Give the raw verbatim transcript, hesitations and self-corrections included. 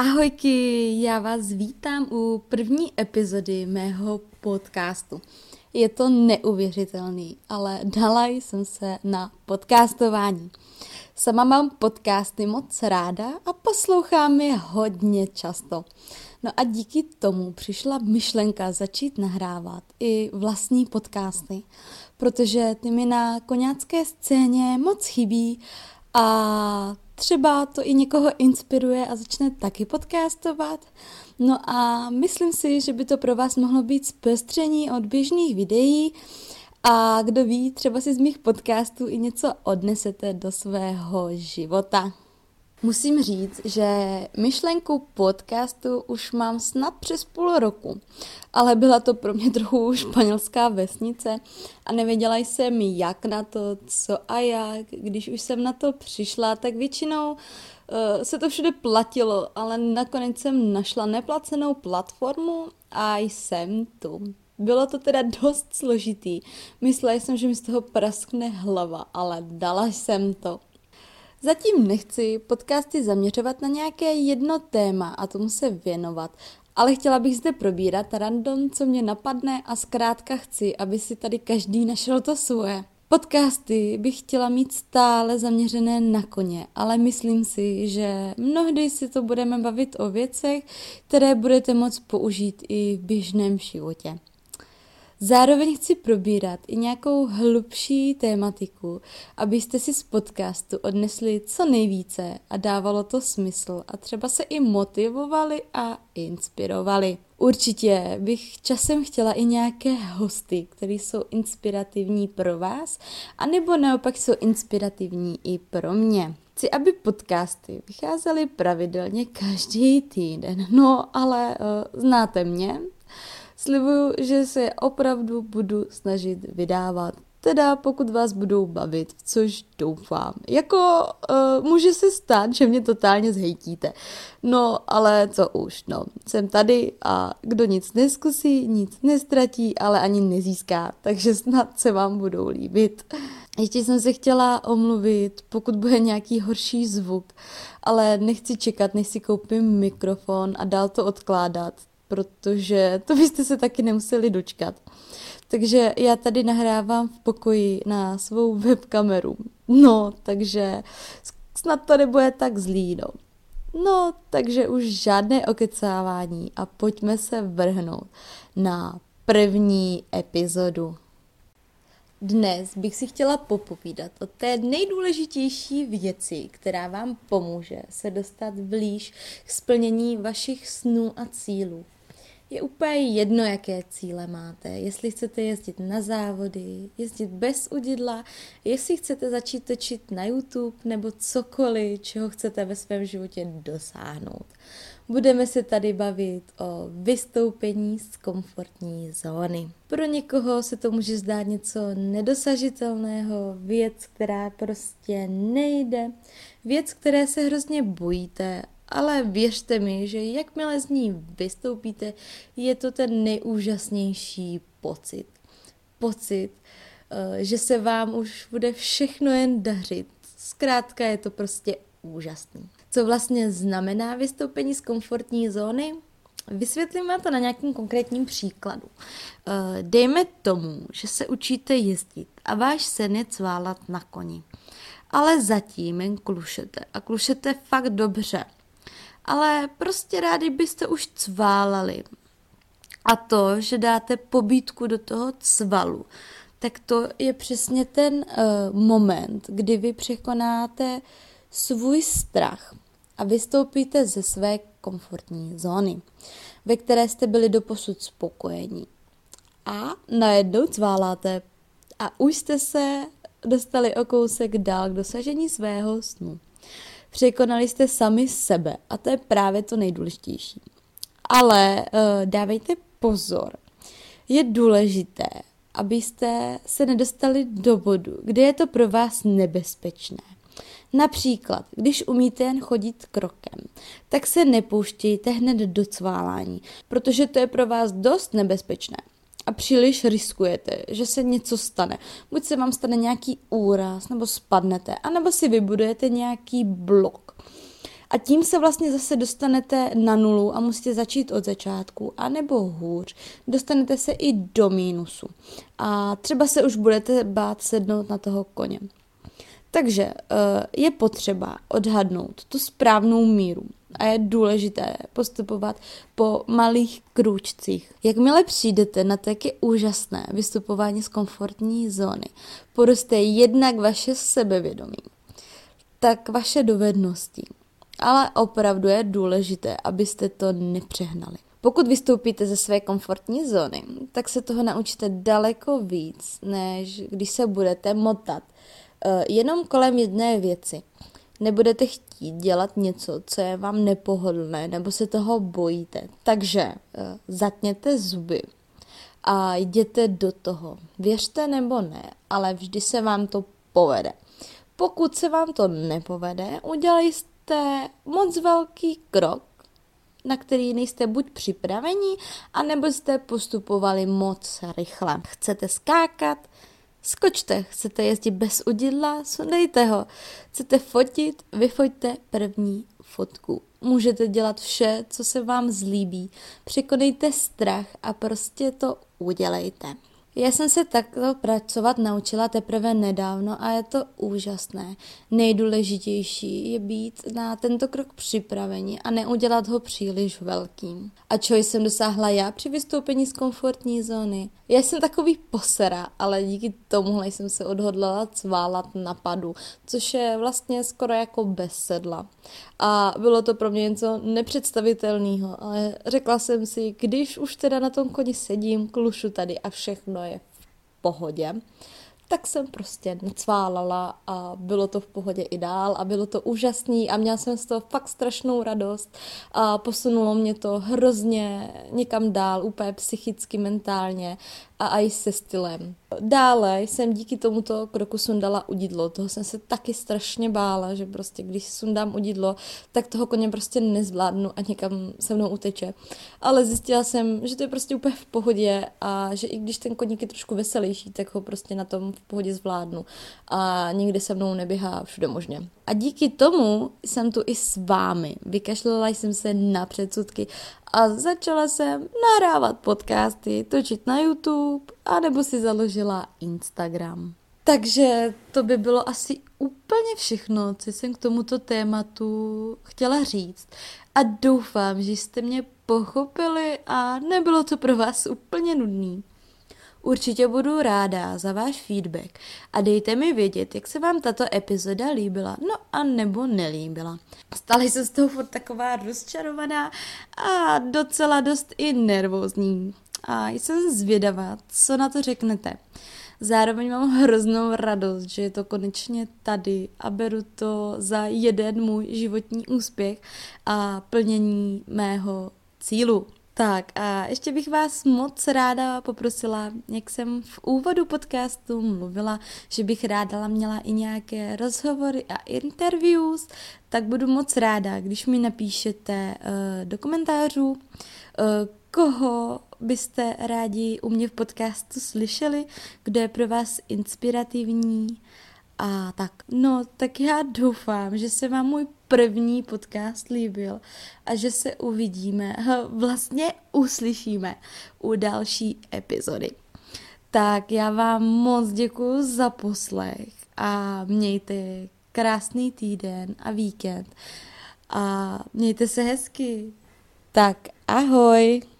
Ahojky, já vás vítám u první epizody mého podcastu. Je to neuvěřitelný, ale dala jsem se na podcastování. Sama mám podcasty moc ráda a poslouchám je hodně často. No a díky tomu přišla myšlenka začít nahrávat i vlastní podcasty, protože ty mi na koňácké scéně moc chybí a třeba to i někoho inspiruje a začne taky podcastovat. No a myslím si, že by to pro vás mohlo být zpestření od běžných videí a kdo ví, třeba si z mých podcastů i něco odnesete do svého života. Musím říct, že myšlenku podcastu už mám snad přes půl roku, ale byla to pro mě trochu španělská vesnice a nevěděla jsem jak na to, co a jak. Když už jsem na to přišla, tak většinou uh, se to všude platilo, ale nakonec jsem našla neplacenou platformu a jsem tu. Bylo to teda dost složitý, myslela jsem, že mi z toho praskne hlava, ale dala jsem to. Zatím nechci podcasty zaměřovat na nějaké jedno téma a tomu se věnovat, ale chtěla bych zde probírat random, co mě napadne a zkrátka chci, aby si tady každý našel to svoje. Podcasty bych chtěla mít stále zaměřené na koně, ale myslím si, že mnohdy si to budeme bavit o věcech, které budete moct použít i v běžném životě. Zároveň chci probírat i nějakou hlubší tématiku, abyste si z podcastu odnesli co nejvíce a dávalo to smysl a třeba se i motivovali a inspirovali. Určitě bych časem chtěla i nějaké hosty, které jsou inspirativní pro vás, anebo naopak jsou inspirativní i pro mě. Chci, aby podcasty vycházely pravidelně každý týden, no ale uh, znáte mě. Slibuju, že se opravdu budu snažit vydávat, teda pokud vás budou bavit, což doufám. Jako uh, může se stát, že mě totálně zhejtíte, no ale co už, no, jsem tady a kdo nic neskusí, nic nestratí, ale ani nezíská, takže snad se vám budou líbit. Ještě jsem se chtěla omluvit, pokud bude nějaký horší zvuk, ale nechci čekat, než si koupím mikrofon a dál to odkládat, protože to byste se taky nemuseli dočkat. Takže já tady nahrávám v pokoji na svou webkameru. No, takže snad to nebude tak zlý, no. No, takže už žádné okecávání a pojďme se vrhnout na první epizodu. Dnes bych si chtěla popovídat o té nejdůležitější věci, která vám pomůže se dostat blíž k splnění vašich snů a cílů. Je úplně jedno, jaké cíle máte, jestli chcete jezdit na závody, jezdit bez udidla, jestli chcete začít točit na YouTube nebo cokoliv, čeho chcete ve svém životě dosáhnout. Budeme se tady bavit o vystoupení z komfortní zóny. Pro někoho se to může zdát něco nedosažitelného, věc, která prostě nejde, věc, které se hrozně bojíte, ale věřte mi, že jakmile z ní vystoupíte, je to ten nejúžasnější pocit. Pocit, že se vám už bude všechno jen dařit. Zkrátka je to prostě úžasný. Co vlastně znamená vystoupení z komfortní zóny? Vysvětlím vám to na nějakém konkrétním příkladu. Dejme tomu, že se učíte jezdit a váš sen je cválat na koni. Ale zatím jen klušete a klušete fakt dobře. Ale prostě rádi byste už cválali. A to, že dáte pobídku do toho cvalu, tak to je přesně ten uh, moment, kdy vy překonáte svůj strach a vystoupíte ze své komfortní zóny, ve které jste byli doposud spokojení. A najednou cváláte a už jste se dostali o kousek dál k dosažení svého snu. Překonali jste sami sebe a to je právě to nejdůležitější. Ale dávejte pozor, je důležité, abyste se nedostali do bodu, kde je to pro vás nebezpečné. Například, když umíte jen chodit krokem, tak se nepouštějte hned do cválání, protože to je pro vás dost nebezpečné. A příliš riskujete, že se něco stane. Buď se vám stane nějaký úraz, nebo spadnete, anebo si vybudujete nějaký blok. A tím se vlastně zase dostanete na nulu a musíte začít od začátku, anebo hůř, dostanete se i do mínusu. A třeba se už budete bát sednout na toho koně. Takže je potřeba odhadnout tu správnou míru a je důležité postupovat po malých krůčcích. Jakmile přijdete na taky úžasné vystupování z komfortní zóny, poroste jednak vaše sebevědomí, tak vaše dovednosti. Ale opravdu je důležité, abyste to nepřehnali. Pokud vystoupíte ze své komfortní zóny, tak se toho naučíte daleko víc, než když se budete motat jenom kolem jedné věci. Nebudete chtít dělat něco, co je vám nepohodlné, nebo se toho bojíte. Takže zatněte zuby a jděte do toho. Věřte nebo ne, ale vždy se vám to povede. Pokud se vám to nepovede, udělali jste moc velký krok, na který nejste buď připraveni, anebo jste postupovali moc rychle. Chcete skákat? Skočte, chcete jezdit bez udidla, sundejte ho. Chcete fotit, vyfoťte první fotku. Můžete dělat vše, co se vám zlíbí. Překonejte strach a prostě to udělejte. Já jsem se takto pracovat naučila teprve nedávno a je to úžasné. Nejdůležitější je být na tento krok připraveni a neudělat ho příliš velkým. A čeho jsem dosáhla já při vystoupení z komfortní zóny? Já jsem takový posera, ale díky tomuhle jsem se odhodlala cválat na padu, což je vlastně skoro jako bez sedla. A bylo to pro mě něco nepředstavitelného, ale řekla jsem si, když už teda na tom koni sedím, klušu tady a všechno je v pohodě, tak jsem prostě necválala a bylo to v pohodě i dál a bylo to úžasný a měla jsem z toho fakt strašnou radost a posunulo mě to hrozně někam dál, úplně psychicky, mentálně a i se stylem. Dále jsem díky tomuto kroku sundala udidlo, toho jsem se taky strašně bála, že prostě když sundám udidlo, tak toho koně prostě nezvládnu a někam se mnou uteče. Ale zjistila jsem, že to je prostě úplně v pohodě a že i když ten koník je trošku veselější, tak ho prostě na tom v pohodě zvládnu a nikdy se mnou neběhá všude možně. A díky tomu jsem tu i s vámi. Vykašlala jsem se na předsudky a začala jsem nahrávat podcasty, točit na YouTube a nebo si založila Instagram. Takže to by bylo asi úplně všechno, co jsem k tomuto tématu chtěla říct. A doufám, že jste mě pochopili a nebylo to pro vás úplně nudný. Určitě budu ráda za váš feedback a dejte mi vědět, jak se vám tato epizoda líbila, no a nebo nelíbila. Stále jsem z toho furt taková rozčarovaná a docela dost i nervózní. A jsem zvědavá, co na to řeknete. Zároveň mám hroznou radost, že je to konečně tady a beru to za jeden můj životní úspěch a plnění mého cílu. Tak a ještě bych vás moc ráda poprosila, jak jsem v úvodu podcastu mluvila, že bych ráda měla i nějaké rozhovory a interviews, tak budu moc ráda, když mi napíšete uh, do komentářů, uh, koho byste rádi u mě v podcastu slyšeli, kdo je pro vás inspirativní a tak. No, tak já doufám, že se vám můj první podcast líbil a že se uvidíme, vlastně uslyšíme u další epizody. Tak já vám moc děkuju za poslech a mějte krásný týden a víkend a mějte se hezky. Tak ahoj!